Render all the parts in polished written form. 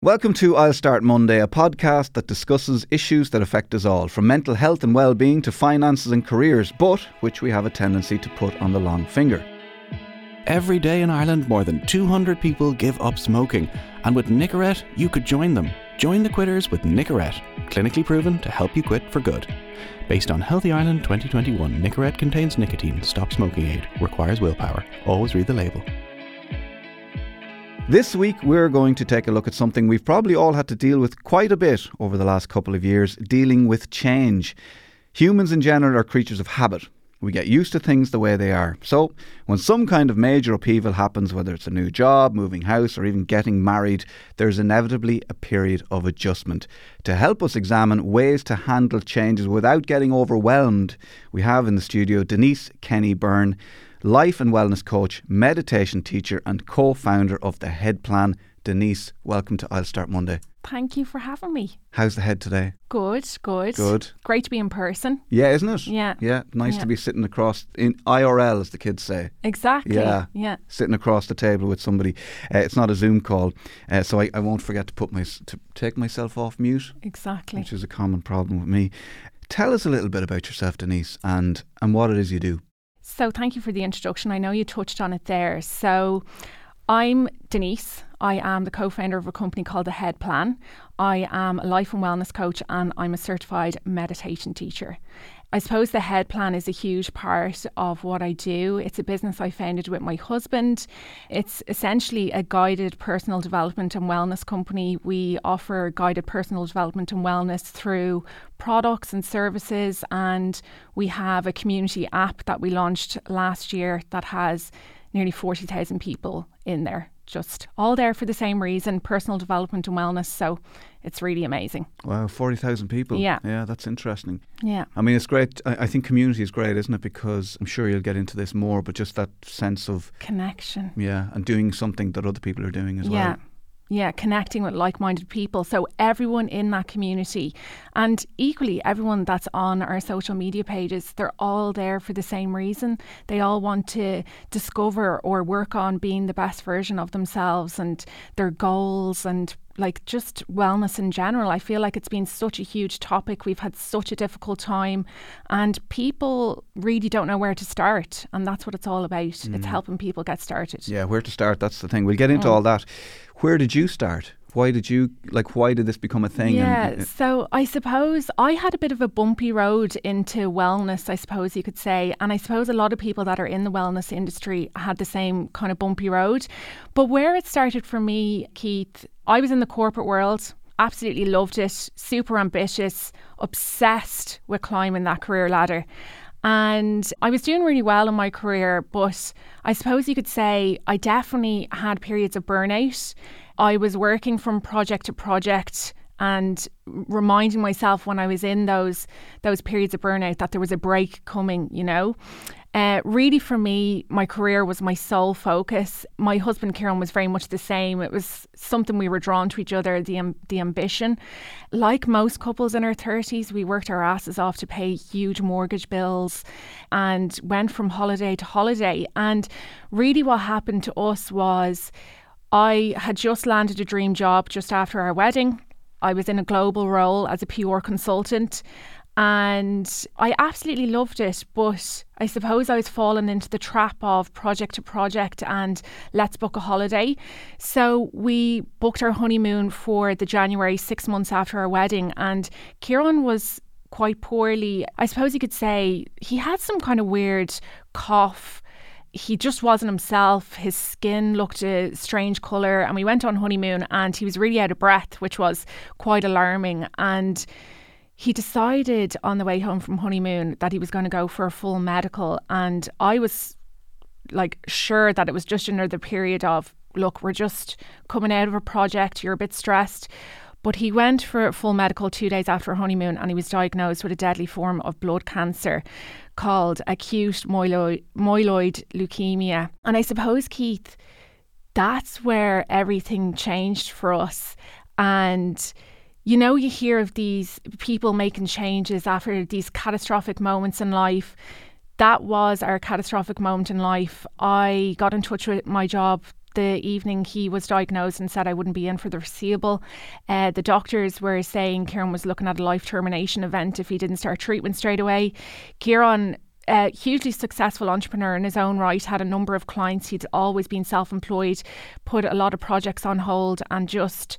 Welcome to I'll Start Monday, a podcast that discusses issues that affect us all, from mental health and well-being to finances and careers, but which we have a tendency to put on the long finger. Every day in Ireland, more than 200 people give up smoking, and with Nicorette, you could join them. Join the quitters with Nicorette, clinically proven to help you quit for good. Based on Healthy Ireland 2021, Nicorette contains nicotine, stop smoking aid, requires willpower. Always read the label. This week we're going to take a look at something we've probably all had to deal with quite a bit over the last couple of years, dealing with change. Humans in general are creatures of habit. We get used to things the way they are. So when some kind of major upheaval happens, whether it's a new job, moving house or even getting married, there's inevitably a period of adjustment. To help us examine ways to handle changes without getting overwhelmed, we have in the studio Denise Kenny Byrne, life and wellness coach, meditation teacher and co-founder of The Head Plan. Denise, welcome to I'll Start Monday. Thank you for having me. How's the head today? Good. Great to be in person. Yeah, isn't it? Yeah. Nice to be sitting across, in IRL as the kids say. Exactly. Yeah. Sitting across the table with somebody. It's not a Zoom call, so I won't forget to take myself off mute. Exactly. Which is a common problem with me. Tell us a little bit about yourself, Denise, and what it is you do. So thank you for the introduction. I know you touched on it there. So I'm Denise. I am the co-founder of a company called The Head Plan. I am a life and wellness coach and I'm a certified meditation teacher. I suppose The Head Plan is a huge part of what I do. It's a business I founded with my husband. It's essentially a guided personal development and wellness company. We offer guided personal development and wellness through products and services, and we have a community app that we launched last year that has nearly 40,000 people in there. Just all there for the same reason, personal development and wellness. So it's really amazing. Wow, 40,000 people. Yeah, that's interesting. Yeah. I mean, it's great. I think community is great, isn't it? Because I'm sure you'll get into this more, but just that sense of connection. Yeah, and doing something that other people are doing as well. Yeah, connecting with like-minded people. So everyone in that community and equally everyone that's on our social media pages, they're all there for the same reason. They all want to discover or work on being the best version of themselves and their goals and like just wellness in general. I feel like it's been such a huge topic. We've had such a difficult time and people really don't know where to start. And that's what it's all about. It's helping people get started. Yeah, where to start. That's the thing. We'll get into all that. Where did you start? Why did this become a thing? Yeah, so I suppose I had a bit of a bumpy road into wellness, I suppose you could say. And I suppose a lot of people that are in the wellness industry had the same kind of bumpy road. But where it started for me, Keith, I was in the corporate world, absolutely loved it, super ambitious, obsessed with climbing that career ladder. And I was doing really well in my career, but I suppose you could say I definitely had periods of burnout. I was working from project to project and reminding myself when I was in those periods of burnout that there was a break coming, you know. Really for me, my career was my sole focus. My husband Kieran was very much the same. It was something we were drawn to each other, the ambition. Like most couples in our 30s, we worked our asses off to pay huge mortgage bills and went from holiday to holiday. And really what happened to us was I had just landed a dream job just after our wedding. I was in a global role as a PR consultant. And I absolutely loved it, but I suppose I was falling into the trap of project to project and let's book a holiday. So we booked our honeymoon for the January, 6 months after our wedding, and Kieran was quite poorly. I suppose you could say he had some kind of weird cough. He just wasn't himself. His skin looked a strange colour, and we went on honeymoon and he was really out of breath, which was quite alarming. And he decided on the way home from honeymoon that he was going to go for a full medical. And I was like sure that it was just another period of, look, we're just coming out of a project, you're a bit stressed. But he went for a full medical 2 days after honeymoon and he was diagnosed with a deadly form of blood cancer called acute myeloid leukemia. And I suppose, Keith, that's where everything changed for us. And you know, you hear of these people making changes after these catastrophic moments in life. That was our catastrophic moment in life. I got in touch with my job the evening he was diagnosed and said I wouldn't be in for the foreseeable. The doctors were saying Kieran was looking at a life termination event if he didn't start treatment straight away. Kieran, a hugely successful entrepreneur in his own right, had a number of clients. He'd always been self-employed, put a lot of projects on hold, and just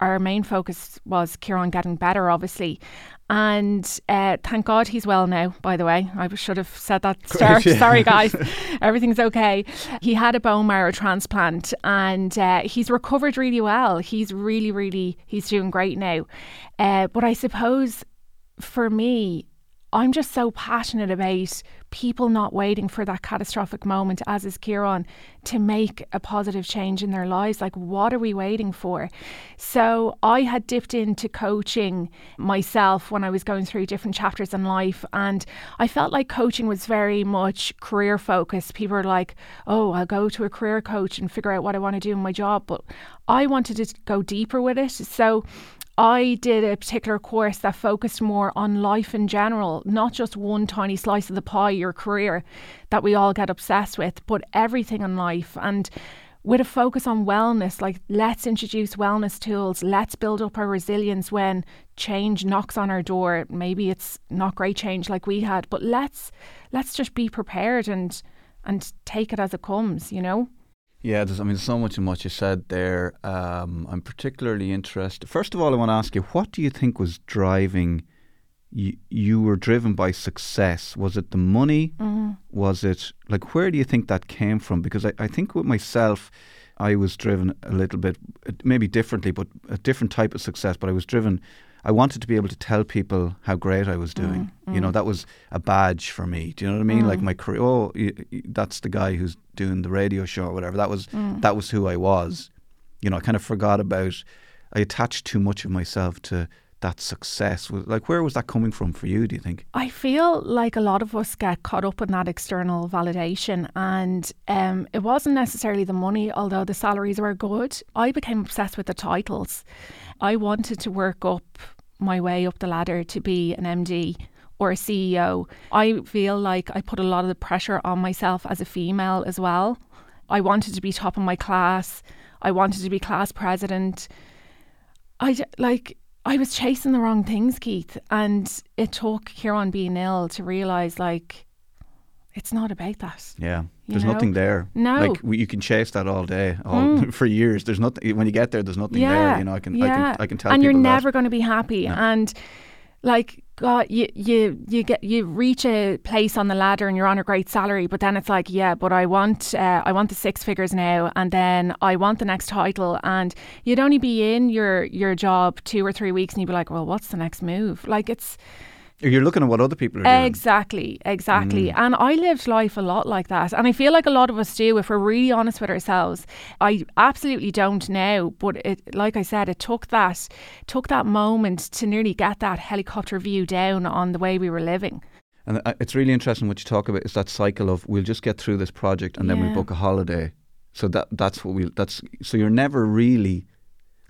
our main focus was Kieran getting better, obviously. And thank God he's well now, by the way. I should have said that at the start. Yeah. Sorry, guys. Everything's okay. He had a bone marrow transplant and he's recovered really well. He's really, he's doing great now. But I suppose for me, I'm just so passionate about people not waiting for that catastrophic moment, as is Kieran, to make a positive change in their lives. Like, what are we waiting for? So I had dipped into coaching myself when I was going through different chapters in life. And I felt like coaching was very much career focused. People were like, oh, I'll go to a career coach and figure out what I want to do in my job. But I wanted to go deeper with it. So I did a particular course that focused more on life in general, not just one tiny slice of the pie, your career, that we all get obsessed with, but everything in life. And with a focus on wellness, like, let's introduce wellness tools, let's build up our resilience when change knocks on our door. Maybe it's not great change like we had, but let's just be prepared and take it as it comes, you know? Yeah, I mean, so much in what you said there. I'm particularly interested. First of all, I want to ask you, what do you think was driving you? You were driven by success. Was it the money? Mm-hmm. Was it, like, where do you think that came from? Because I think with myself, I was driven a little bit, maybe differently, but a different type of success. But I was driven, I wanted to be able to tell people how great I was doing. Mm-hmm. You know, that was a badge for me. Do you know what I mean? Mm-hmm. Like my career, oh, that's the guy who's doing the radio show or whatever. That was who I was. You know, I kind of forgot about, I attached too much of myself to that success. Like, where was that coming from for you, do you think? I feel like a lot of us get caught up in that external validation, and it wasn't necessarily the money, although the salaries were good. I became obsessed with the titles. I wanted to work up my way up the ladder to be an MD or a CEO. I feel like I put a lot of the pressure on myself as a female as well. I wanted to be top of my class. I wanted to be class president. I was chasing the wrong things, Keith. And it took Kieran being ill to realise, like, it's not about that. Yeah. There's nothing there. No. Like, you can chase that all day, for years. There's nothing. When you get there, there's nothing there. You know, I can tell people that. And you're never going to be happy. No. And, like, God, you reach a place on the ladder and you're on a great salary, but then it's like, yeah, but I want the six figures now, and then I want the next title. And you'd only be in your job 2 or 3 weeks, and you'd be like, well, what's the next move? Like, it's, you're looking at what other people are doing. Exactly. Mm. And I lived life a lot like that. And I feel like a lot of us do, if we're really honest with ourselves. I absolutely don't now. But it, like I said, it took that moment to nearly get that helicopter view down on the way we were living. And it's really interesting what you talk about is that cycle of, we'll just get through this project and then we book a holiday. So that's you're never really...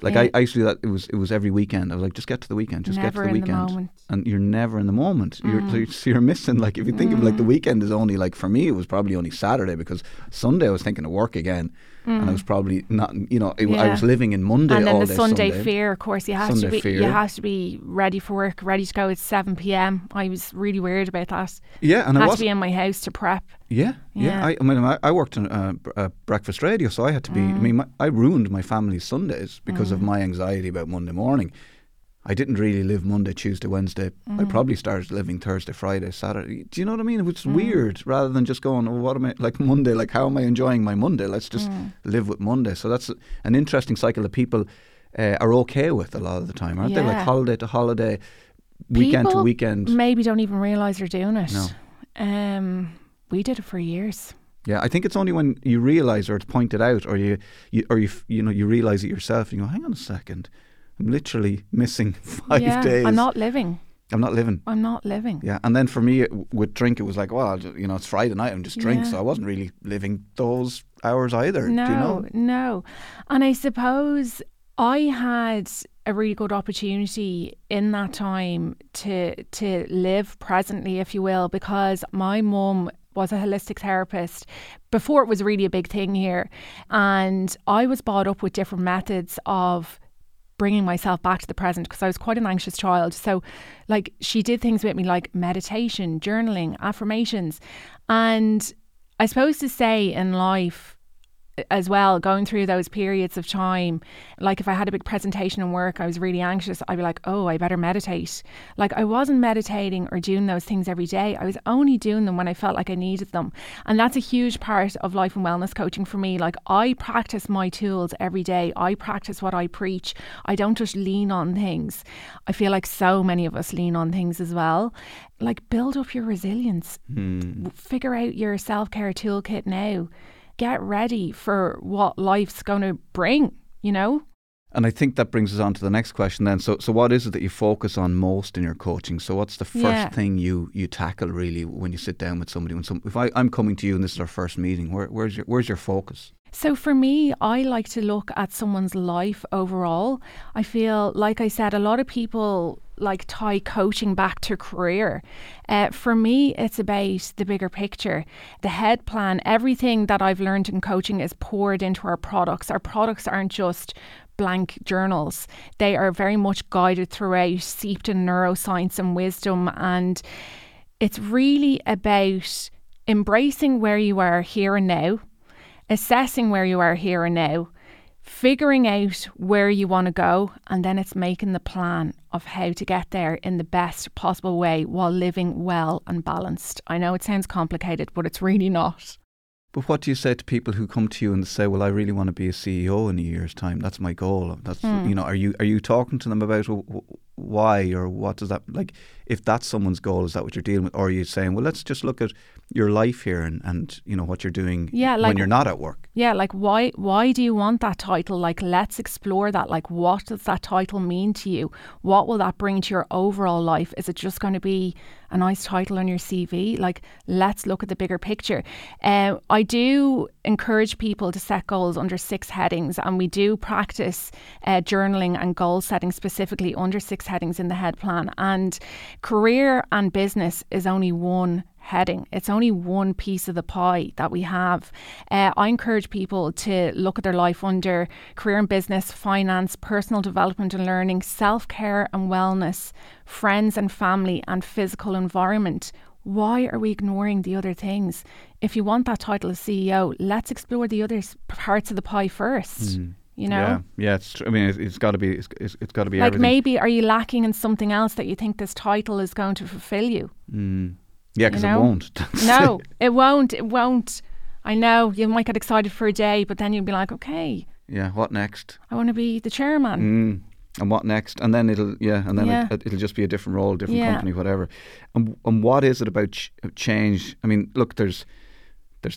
Like, I used to do that. It was every weekend. I was like, just get to the weekend. Just never get to the weekend. And you're never in the moment. You're missing, like, if you think of, like, the weekend is only, like, for me, it was probably only Saturday, because Sunday I was thinking of work again. Mm. And I was probably not, you know, I was living in Monday all day. And then the Sunday fear, of course, you have to be ready for work, ready to go at 7 p.m. I was really worried about that. Yeah. And I had to be in my house to prep. Yeah. I mean, I worked in breakfast radio, so I had to be, I ruined my family's Sundays because of my anxiety about Monday morning. I didn't really live Monday, Tuesday, Wednesday. I probably started living Thursday, Friday, Saturday. Do you know what I mean? It was weird, rather than just going, oh, what am I, like, Monday, like, how am I enjoying my Monday? Let's just live with Monday. So that's an interesting cycle that people are okay with a lot of the time, aren't they? Like, holiday to holiday, weekend to weekend. People maybe don't even realise they're doing it. No. We did it for years. Yeah, I think it's only when you realise, or it's pointed out, or you realise it yourself and you go, hang on a second, I'm literally missing 5 days. I'm not living. Yeah, and then for me, with drink, it was like, well, you know, it's Friday night, I'm just drink, so I wasn't really living those hours either. No, do you know? No. And I suppose I had a really good opportunity in that time to live presently, if you will, because my mum was a holistic therapist before it was really a big thing here. And I was brought up with different methods of bringing myself back to the present, because I was quite an anxious child. So like, she did things with me like meditation, journaling, affirmations. And I suppose to say in life as well, going through those periods of time, like if I had a big presentation in work, I was really anxious, I'd be like, oh, I better meditate. Like, I wasn't meditating or doing those things every day. I was only doing them when I felt like I needed them. And that's a huge part of life and wellness coaching for me. Like, I practice my tools every day. I practice what I preach. I don't just lean on things. I feel like so many of us lean on things as well. Like, build up your resilience. Figure out your self-care toolkit now. Get ready for what life's going to bring, you know? And I think that brings us on to the next question then. So what is it that you focus on most in your coaching? So what's the first thing you tackle really when you sit down with somebody? If I'm coming to you and this is our first meeting, where's your focus? So for me, I like to look at someone's life overall. I feel, like I said, a lot of people like tie coaching back to career. For me, it's about the bigger picture, the head plan. Everything that I've learned in coaching is poured into our products. Our products aren't just blank journals. They are very much guided throughout, seeped in neuroscience and wisdom. And it's really about embracing where you are here and now, assessing where you are here and now, figuring out where you want to go, and then it's making the plan of how to get there in the best possible way while living well and balanced. I know it sounds complicated, but it's really not. But what do you say to people who come to you and say, well, I really want to be a CEO in a year's time. That's my goal. That's, you know, are you talking to them about why or what does that, like, if that's someone's goal, is that what you're dealing with? Or are you saying, well, let's just look at your life here and you know, what you're doing when you're not at work? Yeah, like, why do you want that title? Like, let's explore that. Like, what does that title mean to you? What will that bring to your overall life? Is it just going to be a nice title on your CV? Like, let's look at the bigger picture. I do encourage people to set goals under 6 headings, and we do practice journaling and goal setting specifically under 6 headings in the head plan. And career and business is only one heading. It's only one piece of the pie that we have. I encourage people to look at their life under career and business, finance, personal development and learning, self-care and wellness, friends and family, and physical environment. Why are we ignoring the other things? If you want that title of CEO, let's explore the other parts of the pie first. You know? Yeah. It's got to be like everything. Maybe are you lacking in something else that you think this title is going to fulfill you? Yeah, because it won't. No, it won't. I know you might get excited for a day, but then you'll be like, okay. Yeah. What next? I want to be the chairman. And what next? And then it'll just be a different role, different company, whatever. And what is it about change? I mean, look, there's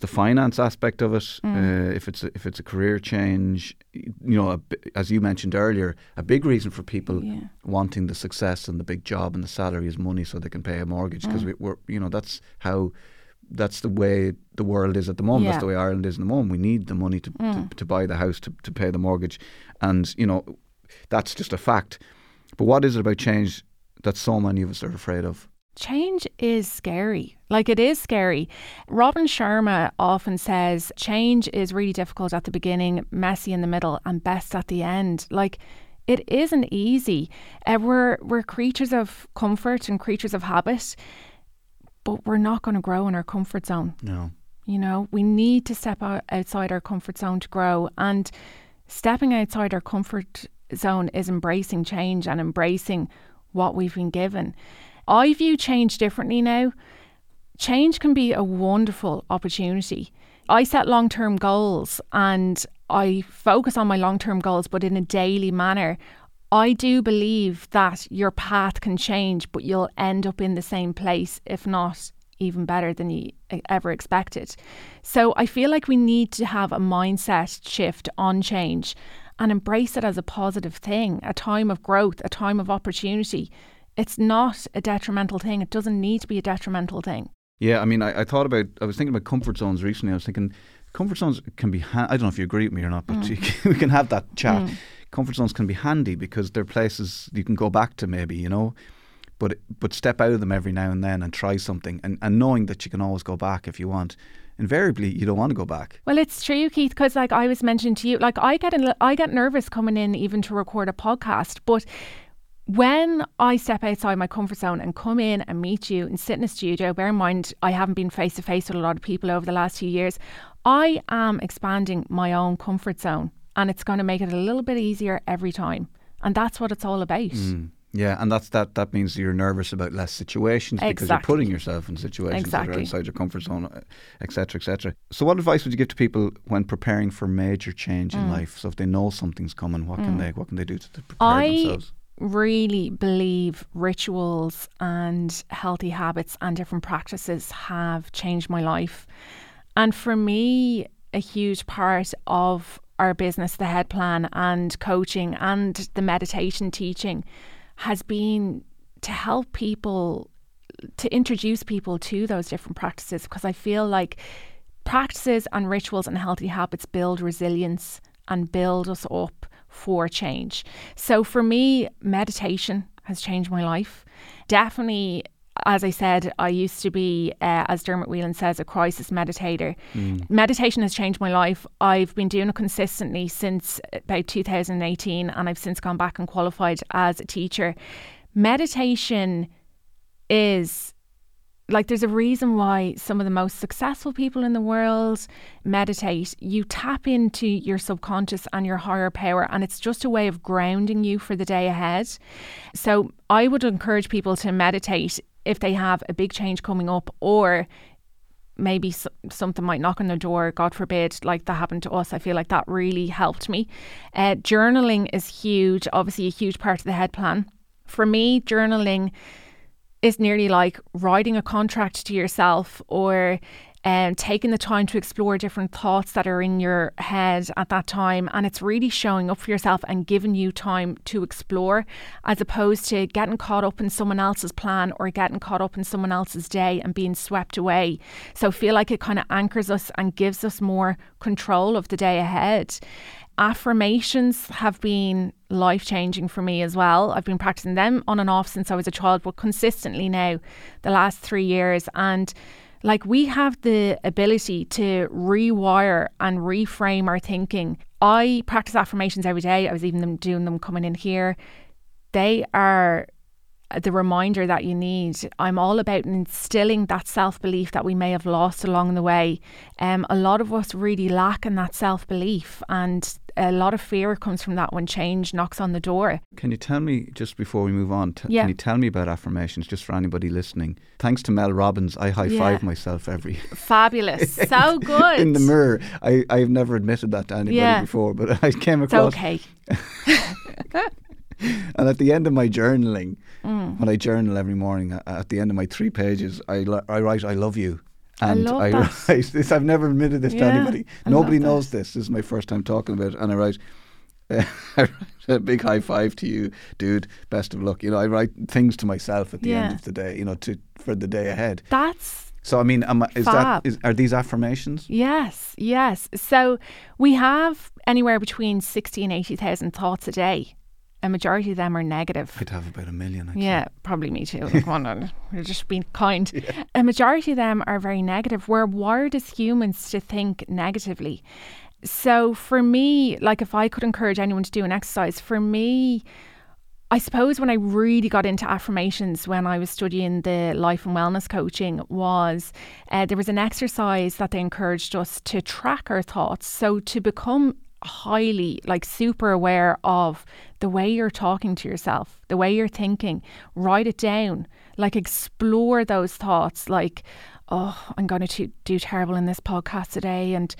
the finance aspect of it. If it's a career change, you know, as you mentioned earlier, a big reason for people wanting the success and the big job and the salary is money, so they can pay a mortgage, because that's the way the world is at the moment. That's the way Ireland is at the moment. We need the money to buy the house, to pay the mortgage, and you know, that's just a fact. But what is it about change that so many of us are afraid of? Change is scary. Like, it is scary. Robin Sharma often says change is really difficult at the beginning, messy in the middle, and best at the end. Like, it isn't easy. We're creatures of comfort and creatures of habit, but we're not going to grow in our comfort zone. No. You know, we need to step outside our comfort zone to grow. And stepping outside our comfort zone is embracing change and embracing what we've been given. I view change differently now. Change can be a wonderful opportunity. I set long-term goals and I focus on my long-term goals, but in a daily manner. I do believe that your path can change, but you'll end up in the same place, if not even better than you ever expected. So I feel like we need to have a mindset shift on change and embrace it as a positive thing, a time of growth, a time of opportunity. It's not a detrimental thing. It doesn't need to be a detrimental thing. Yeah, I mean, I was thinking about comfort zones recently. I was thinking comfort zones can be, I don't know if you agree with me or not, but we can have that chat. Comfort zones can be handy because they're places you can go back to maybe, you know, But step out of them every now and then and try something, and knowing that you can always go back if you want. Invariably, you don't want to go back. Well, it's true, Keith, because like I was mentioning to you, like I get nervous coming in even to record a podcast, but when I step outside my comfort zone and come in and meet you and sit in a studio, bear in mind, I haven't been face to face with a lot of people over the last few years. I am expanding my own comfort zone, and it's going to make it a little bit easier every time. And that's what it's all about. Mm. Yeah, and that means you're nervous about less situations because you're putting yourself in situations that are outside your comfort zone, et cetera, et cetera. So what advice would you give to people when preparing for major change in life? So if they know something's coming, what can they do to prepare themselves? Really believe rituals and healthy habits and different practices have changed my life. And for me, a huge part of our business, The Head Plan, and coaching and the meditation teaching has been to help people, to introduce people to those different practices, because I feel like practices and rituals and healthy habits build resilience and build us up for change. So for me, meditation has changed my life. Definitely, as I said, I used to be, as Dermot Whelan says, a crisis meditator. Mm. Meditation has changed my life. I've been doing it consistently since about 2018, and I've since gone back and qualified as a teacher. Meditation is, like, there's a reason why some of the most successful people in the world meditate. You tap into your subconscious and your higher power, and it's just a way of grounding you for the day ahead. So I would encourage people to meditate if they have a big change coming up, or maybe something might knock on their door, God forbid, like that happened to us. I feel like that really helped me. Journaling is huge, obviously a huge part of The Head Plan. For me, journaling is nearly like writing a contract to yourself, or taking the time to explore different thoughts that are in your head at that time. And it's really showing up for yourself and giving you time to explore, as opposed to getting caught up in someone else's plan or getting caught up in someone else's day and being swept away. So I feel like it kind of anchors us and gives us more control of the day ahead. Affirmations have been life-changing for me as well. I've been practicing them on and off since I was a child, but consistently now the last 3 years. And like, we have the ability to rewire and reframe our thinking. I practice affirmations every day. I was even doing them coming in here. They are the reminder that you need. I'm all about instilling that self-belief that we may have lost along the way. A lot of us really lack in that self-belief, and a lot of fear comes from that when change knocks on the door. Can you tell me, just before we move on, can you tell me about affirmations, just for anybody listening? Thanks to Mel Robbins, I high-five myself every... Fabulous. So good. In the mirror. I've never admitted that to anybody before, but I came across... It's okay. And at the end of my journaling, when I journal every morning, at the end of my 3 pages, I write, I love you. And I write this. I've never admitted this to anybody. Nobody knows this. This is my first time talking about it. And I write a big high five to you, dude. Best of luck. You know, I write things to myself at the end of the day, you know, for the day ahead. So, I mean, are these affirmations? Yes. So we have anywhere between 60 and 80,000 thoughts a day. A majority of them are negative. I'd have about 1 million, actually. Yeah, probably me too. Like, we're just being kind. Yeah. A majority of them are very negative. We're wired as humans to think negatively. So for me, like, if I could encourage anyone to do an exercise, for me, I suppose when I really got into affirmations when I was studying the life and wellness coaching was there was an exercise that they encouraged us to track our thoughts. So to become highly, like, super aware of the way you're talking to yourself, the way you're thinking, write it down, like, explore those thoughts, like, oh, I'm going to do terrible in this podcast today, and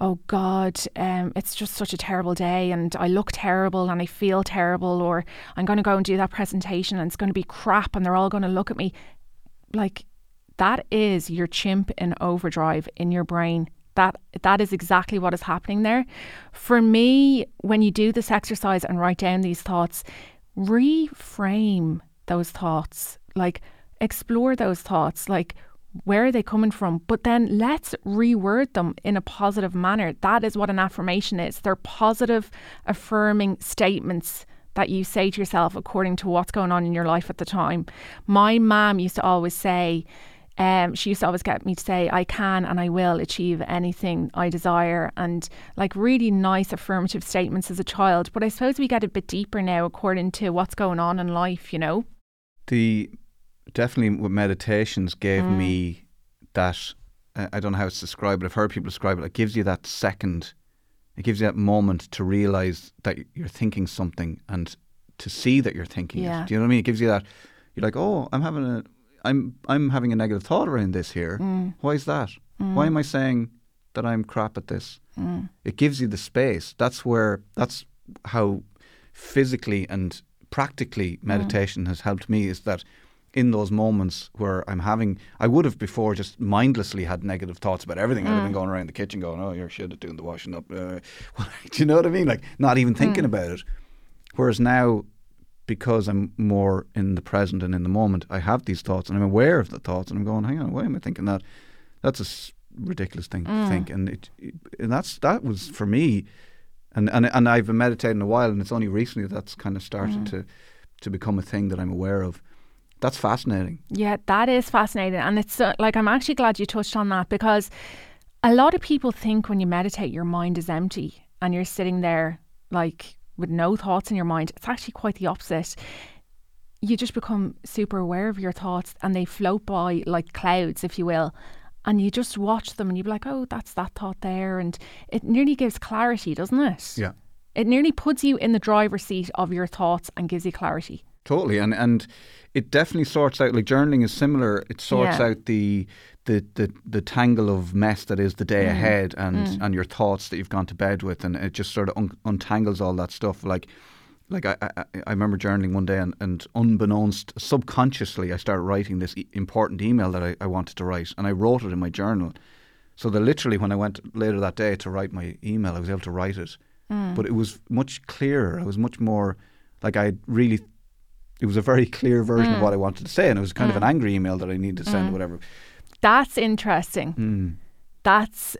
oh God, it's just such a terrible day, and I look terrible and I feel terrible, or I'm going to go and do that presentation and it's going to be crap and they're all going to look at me. Like, that is your chimp in overdrive in your brain. That is exactly what is happening there. For me, when you do this exercise and write down these thoughts, reframe those thoughts, like, explore those thoughts, like, where are they coming from? But then let's reword them in a positive manner. That is what an affirmation is. They're positive, affirming statements that you say to yourself according to what's going on in your life at the time. My mom used to always say, she used to always get me to say, I can and I will achieve anything I desire, and like really nice affirmative statements as a child. But I suppose we get a bit deeper now according to what's going on in life, you know. The definitely what meditations gave me that, I don't know how it's described, but I've heard people describe it. It gives you that second, it gives you that moment to realize that you're thinking something and to see that you're thinking it. Do you know what I mean? It gives you that, you're like, oh, I'm having a negative thought around this here. Why is that? Why am I saying that I'm crap at this? It gives you the space. That's how physically and practically meditation has helped me, is that in those moments where I would have before just mindlessly had negative thoughts about everything. I'd have been going around the kitchen going, oh, you're shit at doing the washing up. Do you know what I mean? Like not even thinking about it. Whereas now, because I'm more in the present and in the moment, I have these thoughts and I'm aware of the thoughts and I'm going, hang on, why am I thinking that? That's a ridiculous thing to think. And that was for me, and I've been meditating a while, and it's only recently that's kind of started to become a thing that I'm aware of. That's fascinating. Yeah, that is fascinating. And it's I'm actually glad you touched on that, because a lot of people think when you meditate, your mind is empty and you're sitting there like with no thoughts in your mind. It's actually quite the opposite. You just become super aware of your thoughts and they float by like clouds, if you will. And you just watch them and you'd be like, oh, that's that thought there. And it nearly gives clarity, doesn't it? Yeah. It nearly puts you in the driver's seat of your thoughts and gives you clarity. Totally, and it definitely sorts out, like journaling is similar, it sorts out the tangle of mess that is the day ahead and your thoughts that you've gone to bed with, and it just sort of untangles all that stuff. Like I remember journaling one day and unbeknownst, subconsciously I started writing this important email that I wanted to write, and I wrote it in my journal. So that literally when I went later that day to write my email, I was able to write it. But it was much clearer, I was much more, like I really... It was a very clear version of what I wanted to say, and it was kind of an angry email that I needed to send or whatever. That's interesting. That's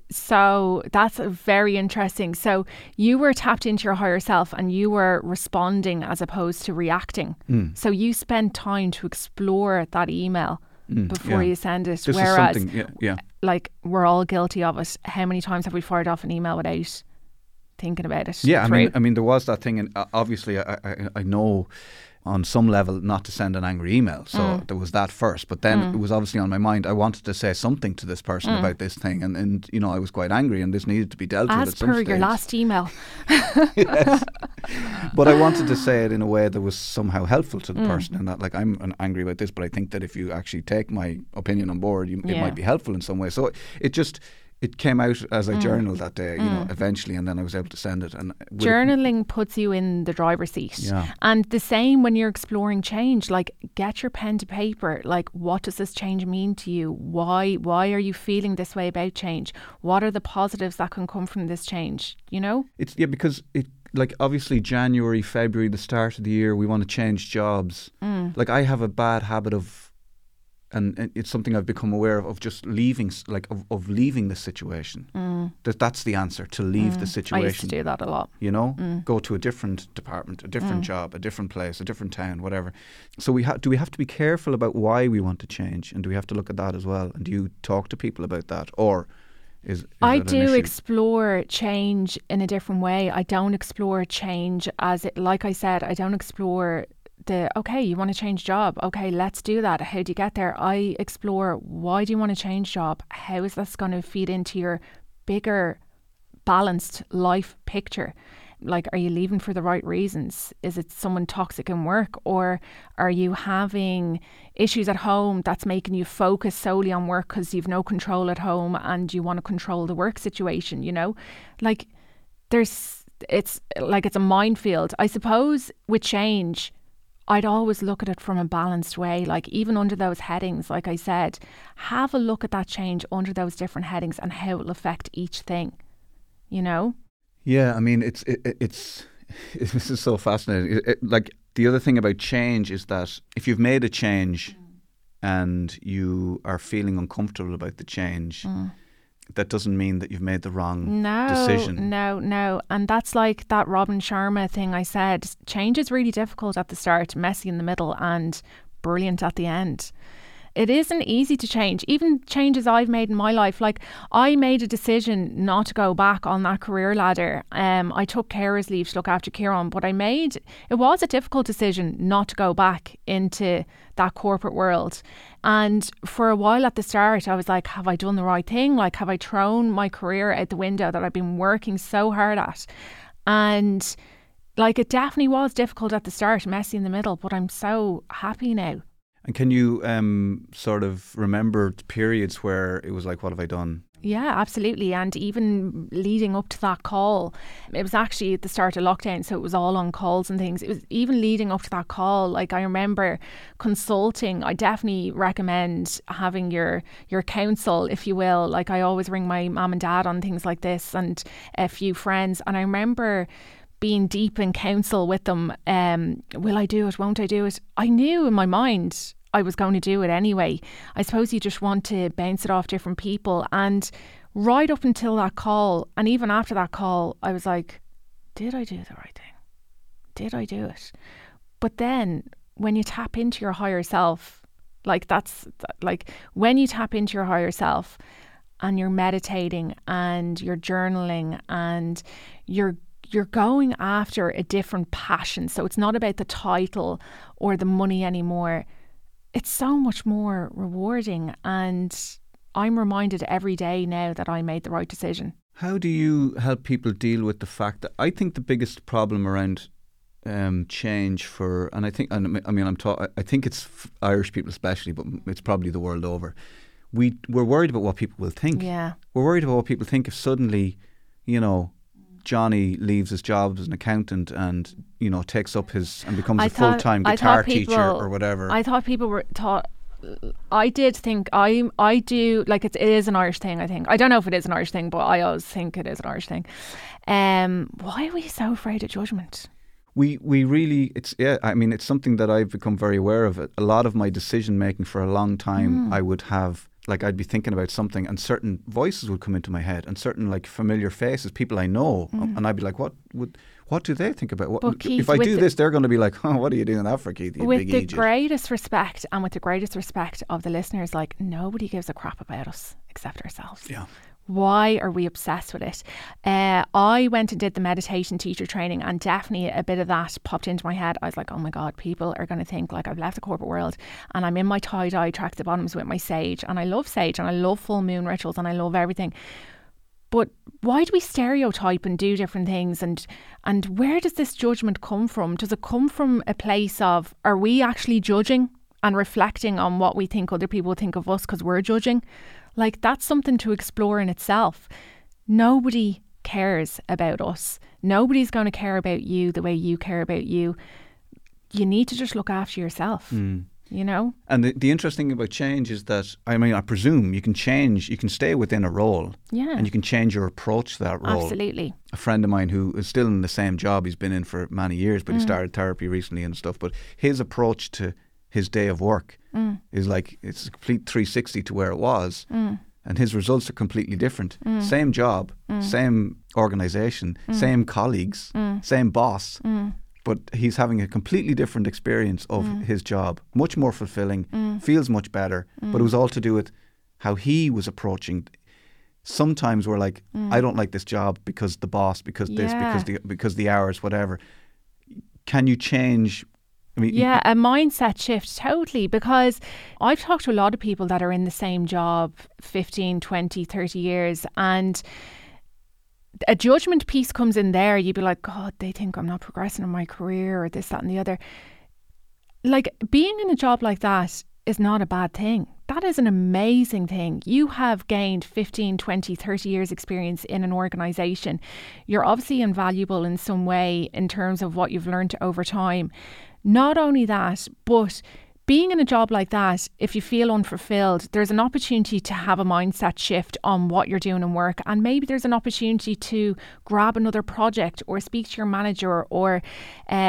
very interesting. So you were tapped into your higher self and you were responding as opposed to reacting. So you spent time to explore that email before you send it. This whereas is something, like we're all guilty of it. How many times have we fired off an email without thinking about it? Yeah, I mean, there was that thing, and obviously I know on some level not to send an angry email. So there was that first, but then it was obviously on my mind. I wanted to say something to this person about this thing, and you know, I was quite angry and this needed to be dealt with at some stage. As per your last email. Yes. But I wanted to say it in a way that was somehow helpful to the person, and that like, I'm angry about this, but I think that if you actually take my opinion on board, it might be helpful in some way. So it came out as I journaled that day, you know, eventually, and then I was able to send it. And journaling puts you in the driver's seat. Yeah. And the same when you're exploring change, like get your pen to paper. Like, what does this change mean to you? Why are you feeling this way about change? What are the positives that can come from this change? You know? It's because it, like obviously January, February, the start of the year, we want to change jobs. Like I have a bad habit of, and it's something I've become aware of just leaving, like of leaving the situation. That's the answer, to leave the situation. I used to do that a lot. You know, go to a different department, a different job, a different place, a different town, whatever. So do we have to be careful about why we want to change, and do we have to look at that as well? And do you talk to people about that, or is I do explore change in a different way. I don't explore change as it, like I said, I don't explore you want to change job. Okay, let's do that. How do you get there? I explore, why do you want to change job? How is this going to feed into your bigger, balanced life picture? Like, are you leaving for the right reasons? Is it someone toxic in work? Or are you having issues at home that's making you focus solely on work because you've no control at home and you want to control the work situation, you know? Like, it's a minefield. I suppose with change, I'd always look at it from a balanced way, like even under those headings, like I said, have a look at that change under those different headings and how it'll affect each thing, you know? Yeah, I mean, this is so fascinating. Like the other thing about change is that if you've made a change and you are feeling uncomfortable about the change, that doesn't mean that you've made the wrong decision. No. And that's like that Robin Sharma thing I said. Change is really difficult at the start, messy in the middle, and brilliant at the end. It isn't easy to change. Even changes I've made in my life, like I made a decision not to go back on that career ladder. I took carer's leave to look after Kieran, but it was a difficult decision not to go back into that corporate world. And for a while at the start, I was like, have I done the right thing? Like, have I thrown my career out the window that I've been working so hard at? And like, it definitely was difficult at the start, messy in the middle, but I'm so happy now. And can you sort of remember periods where it was like, what have I done? Yeah, absolutely. And even leading up to that call, it was actually at the start of lockdown, so it was all on calls and things. It was even leading up to that call, like I remember consulting. I definitely recommend having your counsel, if you will. Like I always ring my mum and dad on things like this and a few friends. And I remember being deep in counsel with them. Will I do it? Won't I do it? I knew in my mind I was going to do it anyway. I suppose you just want to bounce it off different people. And right up until that call, and even after that call, I was like, did I do the right thing? Did I do it? But then when you tap into your higher self, and you're meditating and you're journaling and you're going after a different passion. So it's not about the title or the money anymore. It's so much more rewarding. And I'm reminded every day now that I made the right decision. How do you help people deal with the fact that I think the biggest problem around change for, and I think, and I mean, I think it's Irish people especially, but it's probably the world over. We're worried about what people will think. Yeah. We're worried about what people think if suddenly, Johnny leaves his job as an accountant and takes up his and becomes a full-time guitar teacher or whatever. I thought people were taught. I did think I do like it is an Irish thing. I think I don't know if it is an Irish thing, but I always think it is an Irish thing. Why are we so afraid of judgment? We really it's something that I've become very aware of. A lot of my decision making for a long time I would have. Like I'd be thinking about something and certain voices would come into my head and certain like familiar faces, people I know. And I'd be like, what do they think about? What, Keith, if I do this, they're going to be like, oh, what are you doing in Africa? With the greatest respect and with the greatest respect of the listeners, like nobody gives a crap about us except ourselves. Yeah. Why are we obsessed with it? I went and did the meditation teacher training and definitely a bit of that popped into my head. I was like, oh my God, people are going to think like I've left the corporate world and I'm in my tie-dye tracksuit bottoms with my sage, and I love sage and I love full moon rituals and I love everything. But why do we stereotype and do different things? And where does this judgment come from? Does it come from a place of, are we actually judging and reflecting on what we think other people think of us because we're judging? Like that's something to explore in itself. Nobody cares about us. Nobody's going to care about you the way you care about you. You need to just look after yourself, And the interesting thing about change is that, I presume you can change, you can stay within a role. Yeah. And you can change your approach to that role. Absolutely. A friend of mine who is still in the same job he's been in for many years, but he started therapy recently and stuff. But his approach to his day of work is like it's a complete 360 to where it was, and his results are completely different. Same job, same organisation, same colleagues, same boss, but he's having a completely different experience of his job. Much more fulfilling, feels much better, but it was all to do with how he was approaching. Sometimes we're like, I don't like this job because the boss, because this, because the hours, whatever. Can you change? A mindset shift, totally, because I've talked to a lot of people that are in the same job 15, 20, 30 years, and a judgment piece comes in there. You'd be like, God, they think I'm not progressing in my career or this, that and the other. Like being in a job like that is not a bad thing. That is an amazing thing. You have gained 15, 20, 30 years experience in an organisation. You're obviously invaluable in some way in terms of what you've learned over time. Not only that, but being in a job like that, if you feel unfulfilled, there's an opportunity to have a mindset shift on what you're doing in work. And maybe there's an opportunity to grab another project or speak to your manager or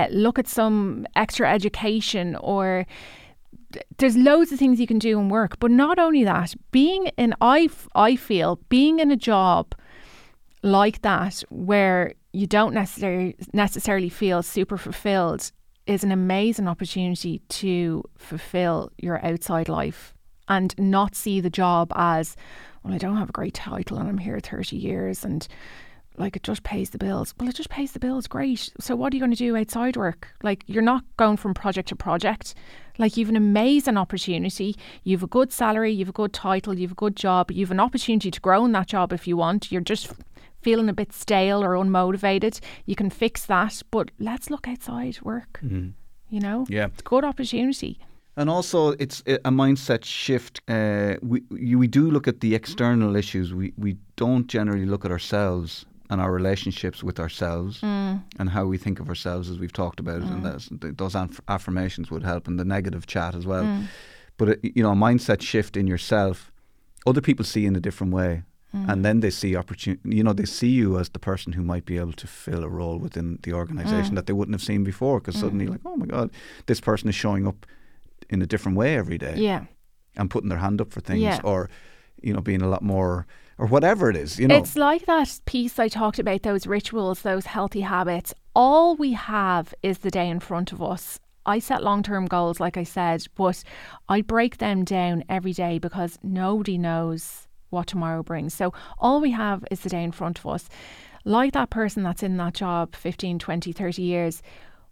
look at some extra education or there's loads of things you can do in work. But not only that, I feel being in a job like that where you don't necessarily feel super fulfilled is an amazing opportunity to fulfill your outside life and not see the job as, well, I don't have a great title and I'm here 30 years and like it just pays the bills. Well, it just pays the bills, great. So what are you going to do outside work? Like, you're not going from project to project. Like, you've an amazing opportunity. You've a good salary, you've a good title, you've a good job. You've an opportunity to grow in that job if you want. You're just feeling a bit stale or unmotivated. You can fix that, but let's look outside work. Mm. You know? Yeah. It's a good opportunity. And also, it's a mindset shift. We do look at the external issues. We don't generally look at ourselves and our relationships with ourselves and how we think of ourselves, as we've talked about. And those affirmations would help, and the negative chat as well. But, a mindset shift in yourself, other people see in a different way. And then they see opportunity. They see you as the person who might be able to fill a role within the organisation that they wouldn't have seen before, because suddenly, like, oh my God, this person is showing up in a different way every day. Yeah. And putting their hand up for things, or, being a lot more, or whatever it is, It's like that piece I talked about, those rituals, those healthy habits. All we have is the day in front of us. I set long-term goals, like I said, but I break them down every day because nobody knows what tomorrow brings. So all we have is the day in front of us. Like that person that's in that job 15, 20, 30 years,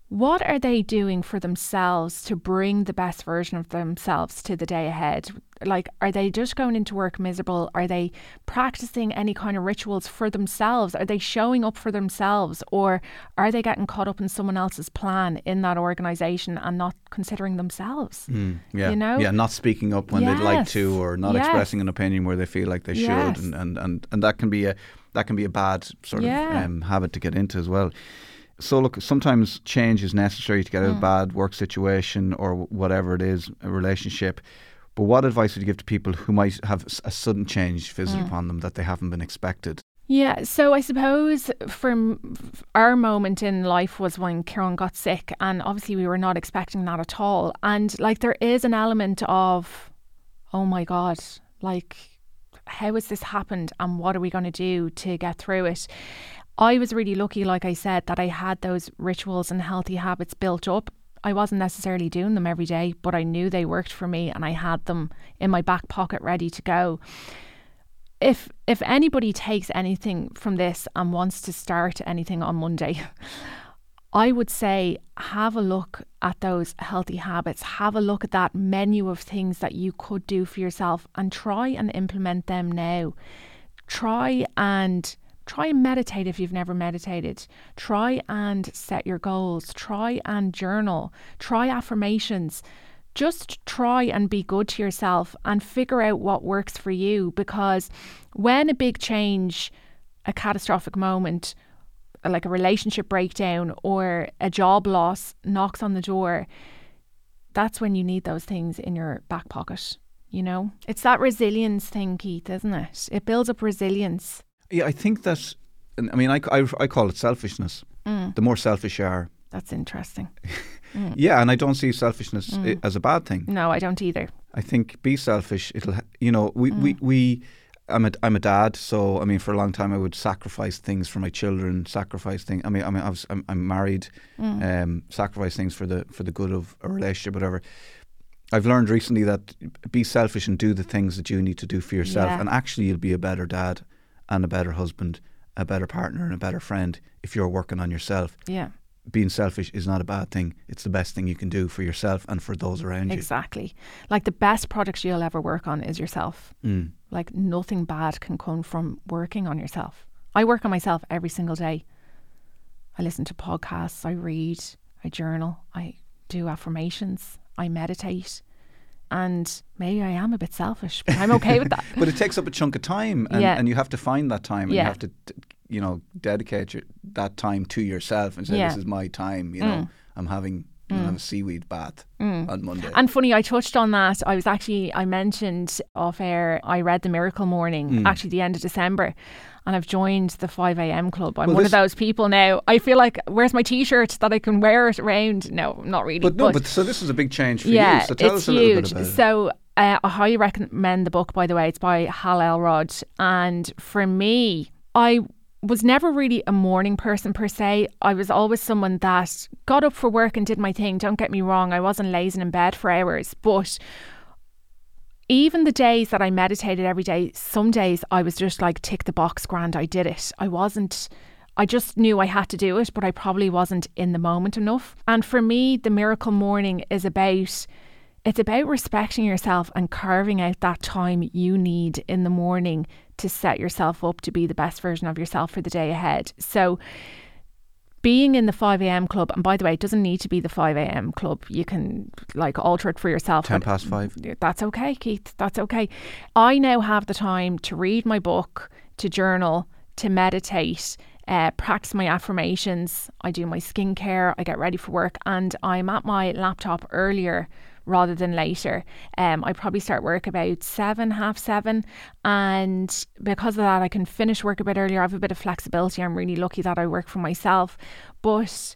what are they doing for themselves to bring the best version of themselves to the day ahead? Like, are they just going into work miserable? Are they practicing any kind of rituals for themselves? Are they showing up for themselves? Or are they getting caught up in someone else's plan in that organisation and not considering themselves? Yeah, not speaking up when they'd like to, or not expressing an opinion where they feel like they should. And that can be a bad sort of habit to get into as well. So look, sometimes change is necessary to get out of a bad work situation or whatever it is, a relationship. But what advice would you give to people who might have a sudden change visited upon them that they haven't been expected? Yeah, so I suppose from our moment in life was when Kieran got sick, and obviously we were not expecting that at all. And like, there is an element of, oh my God, like, how has this happened and what are we going to do to get through it? I was really lucky, like I said, that I had those rituals and healthy habits built up. I wasn't necessarily doing them every day, but I knew they worked for me and I had them in my back pocket ready to go. If anybody takes anything from this and wants to start anything on Monday, I would say have a look at those healthy habits. Have a look at that menu of things that you could do for yourself and try and implement them now. Try and meditate if you've never meditated. Try and set your goals. Try and journal. Try affirmations. Just try and be good to yourself and figure out what works for you, because when a big change, a catastrophic moment, like a relationship breakdown or a job loss knocks on the door, that's when you need those things in your back pocket, It's that resilience thing, Keith, isn't it? It builds up resilience. Yeah, I think that, I call it selfishness. The more selfish you are. That's interesting. Yeah, and I don't see selfishness as a bad thing. No, I don't either. I think be selfish. It'll, I'm a dad, so for a long time I would sacrifice things for my children. I'm married. Sacrifice things for the good of a relationship, whatever. I've learned recently that be selfish and do the things that you need to do for yourself, and actually you'll be a better dad and a better husband, a better partner and a better friend if you're working on yourself. Yeah. Being selfish is not a bad thing. It's the best thing you can do for yourself and for those around you. Exactly. Like, the best product you'll ever work on is yourself. Like, nothing bad can come from working on yourself. I work on myself every single day. I listen to podcasts, I read, I journal, I do affirmations, I meditate. And maybe I am a bit selfish, but I'm okay with that. But it takes up a chunk of time, and you have to find that time, and you have to, dedicate that time to yourself and say, this is my time, I'm having and a seaweed bath on Monday. And funny, I touched on that. I mentioned off air, I read The Miracle Morning, actually the end of December, and I've joined the 5am club. I'm one of those people now. I feel like, where's my t-shirt that I can wear it around? No, not really. But so this is a big change for you. So tell us a little bit about it. So I highly recommend the book, by the way. It's by Hal Elrod. And for me, I was never really a morning person per se. I was always someone that got up for work and did my thing. Don't get me wrong, I wasn't lazing in bed for hours. But even the days that I meditated every day, some days I was just like, tick the box, grand, I did it. I just knew I had to do it, but I probably wasn't in the moment enough. And for me, The Miracle Morning is about... It's about respecting yourself and carving out that time you need in the morning to set yourself up to be the best version of yourself for the day ahead. So being in the 5am club, and by the way, it doesn't need to be the 5am club. You can like alter it for yourself. 5:10. That's okay, Keith. That's okay. I now have the time to read my book, to journal, to meditate, practice my affirmations. I do my skincare. I get ready for work, and I'm at my laptop earlier rather than later. I probably start work about 7, 7:30, and because of that I can finish work a bit earlier. I have a bit of flexibility. I'm really lucky that I work for myself, but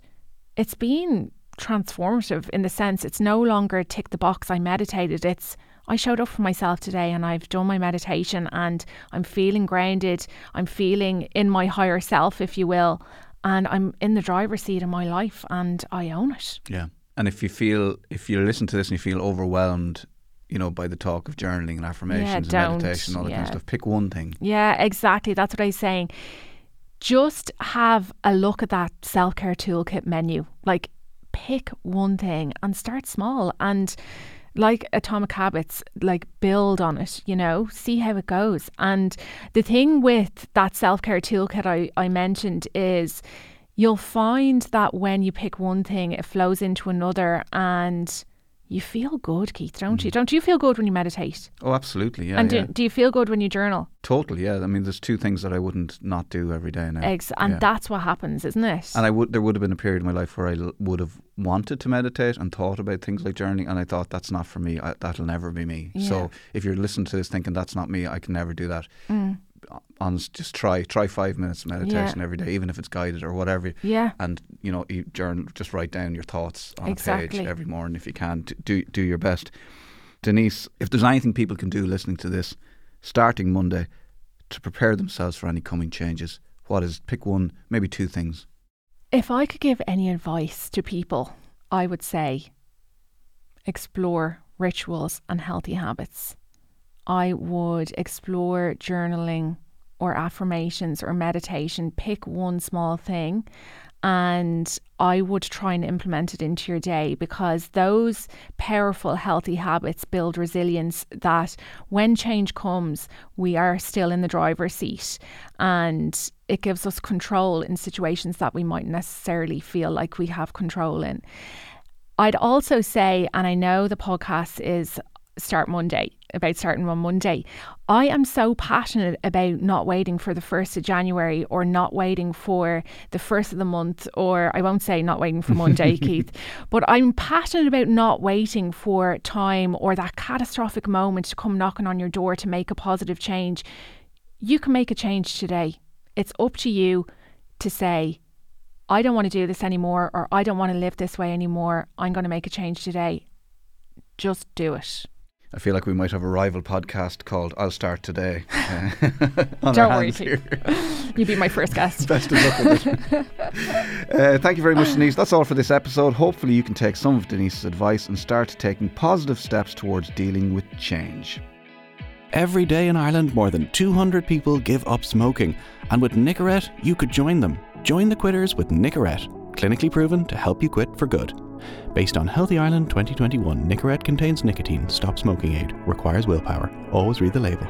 it's been transformative in the sense it's no longer tick the box, I meditated. It's I showed up for myself today and I've done my meditation and I'm feeling grounded, I'm feeling in my higher self, if you will, and I'm in the driver's seat of my life and I own it. Yeah. And if you listen to this and you feel overwhelmed, you know, by the talk of journaling and affirmations and meditation and all that kind of stuff, pick one thing. Yeah, exactly. That's what I was saying. Just have a look at that self-care toolkit menu. Like, pick one thing and start small. And like Atomic Habits, like build on it, you know, see how it goes. And the thing with that self-care toolkit I mentioned is... You'll find that when you pick one thing, it flows into another and you feel good, Keith, don't you? Don't you feel good when you meditate? Oh, absolutely, yeah. And do you feel good when you journal? Totally, yeah. I mean, there's two things that I wouldn't not do every day now. And that's what happens, isn't it? And there would have been a period in my life where I would have wanted to meditate and thought about things like journaling, and I thought, that's not for me. That'll never be me. Yeah. So if you're listening to this thinking, that's not me, I can never do that. Honest, just try 5 minutes of meditation every day, even if it's guided or whatever, and you know, you journal, just write down your thoughts on a page every morning if you can. Do your best. Denise, if there's anything people can do listening to this starting Monday to prepare themselves for any coming changes, pick one, maybe two things. If I could give any advice to people, I would say explore rituals and healthy habits. I would explore journaling or affirmations or meditation. Pick one small thing and I would try and implement it into your day, because those powerful, healthy habits build resilience that when change comes, we are still in the driver's seat, and it gives us control in situations that we mightn't necessarily feel like we have control in. I'd also say, and I know the podcast is starting on Monday. I am so passionate about not waiting for the 1st of January or not waiting for the 1st of the month, or I won't say not waiting for Monday, Keith, but I'm passionate about not waiting for time or that catastrophic moment to come knocking on your door to make a positive change. You can make a change today. It's up to you to say, I don't want to do this anymore, or I don't want to live this way anymore. I'm going to make a change today. Just do it. I feel like we might have a rival podcast called I'll Start Today. Don't worry, Pete. You'd be my first guest. Best of luck with it. Thank you very much, Denise. That's all for this episode. Hopefully you can take some of Denise's advice and start taking positive steps towards dealing with change. Every day in Ireland, more than 200 people give up smoking. And with Nicorette, you could join them. Join the quitters with Nicorette. Clinically proven to help you quit for good. Based on Healthy Ireland 2021, Nicorette contains nicotine. Stop smoking aid. Requires willpower. Always read the label.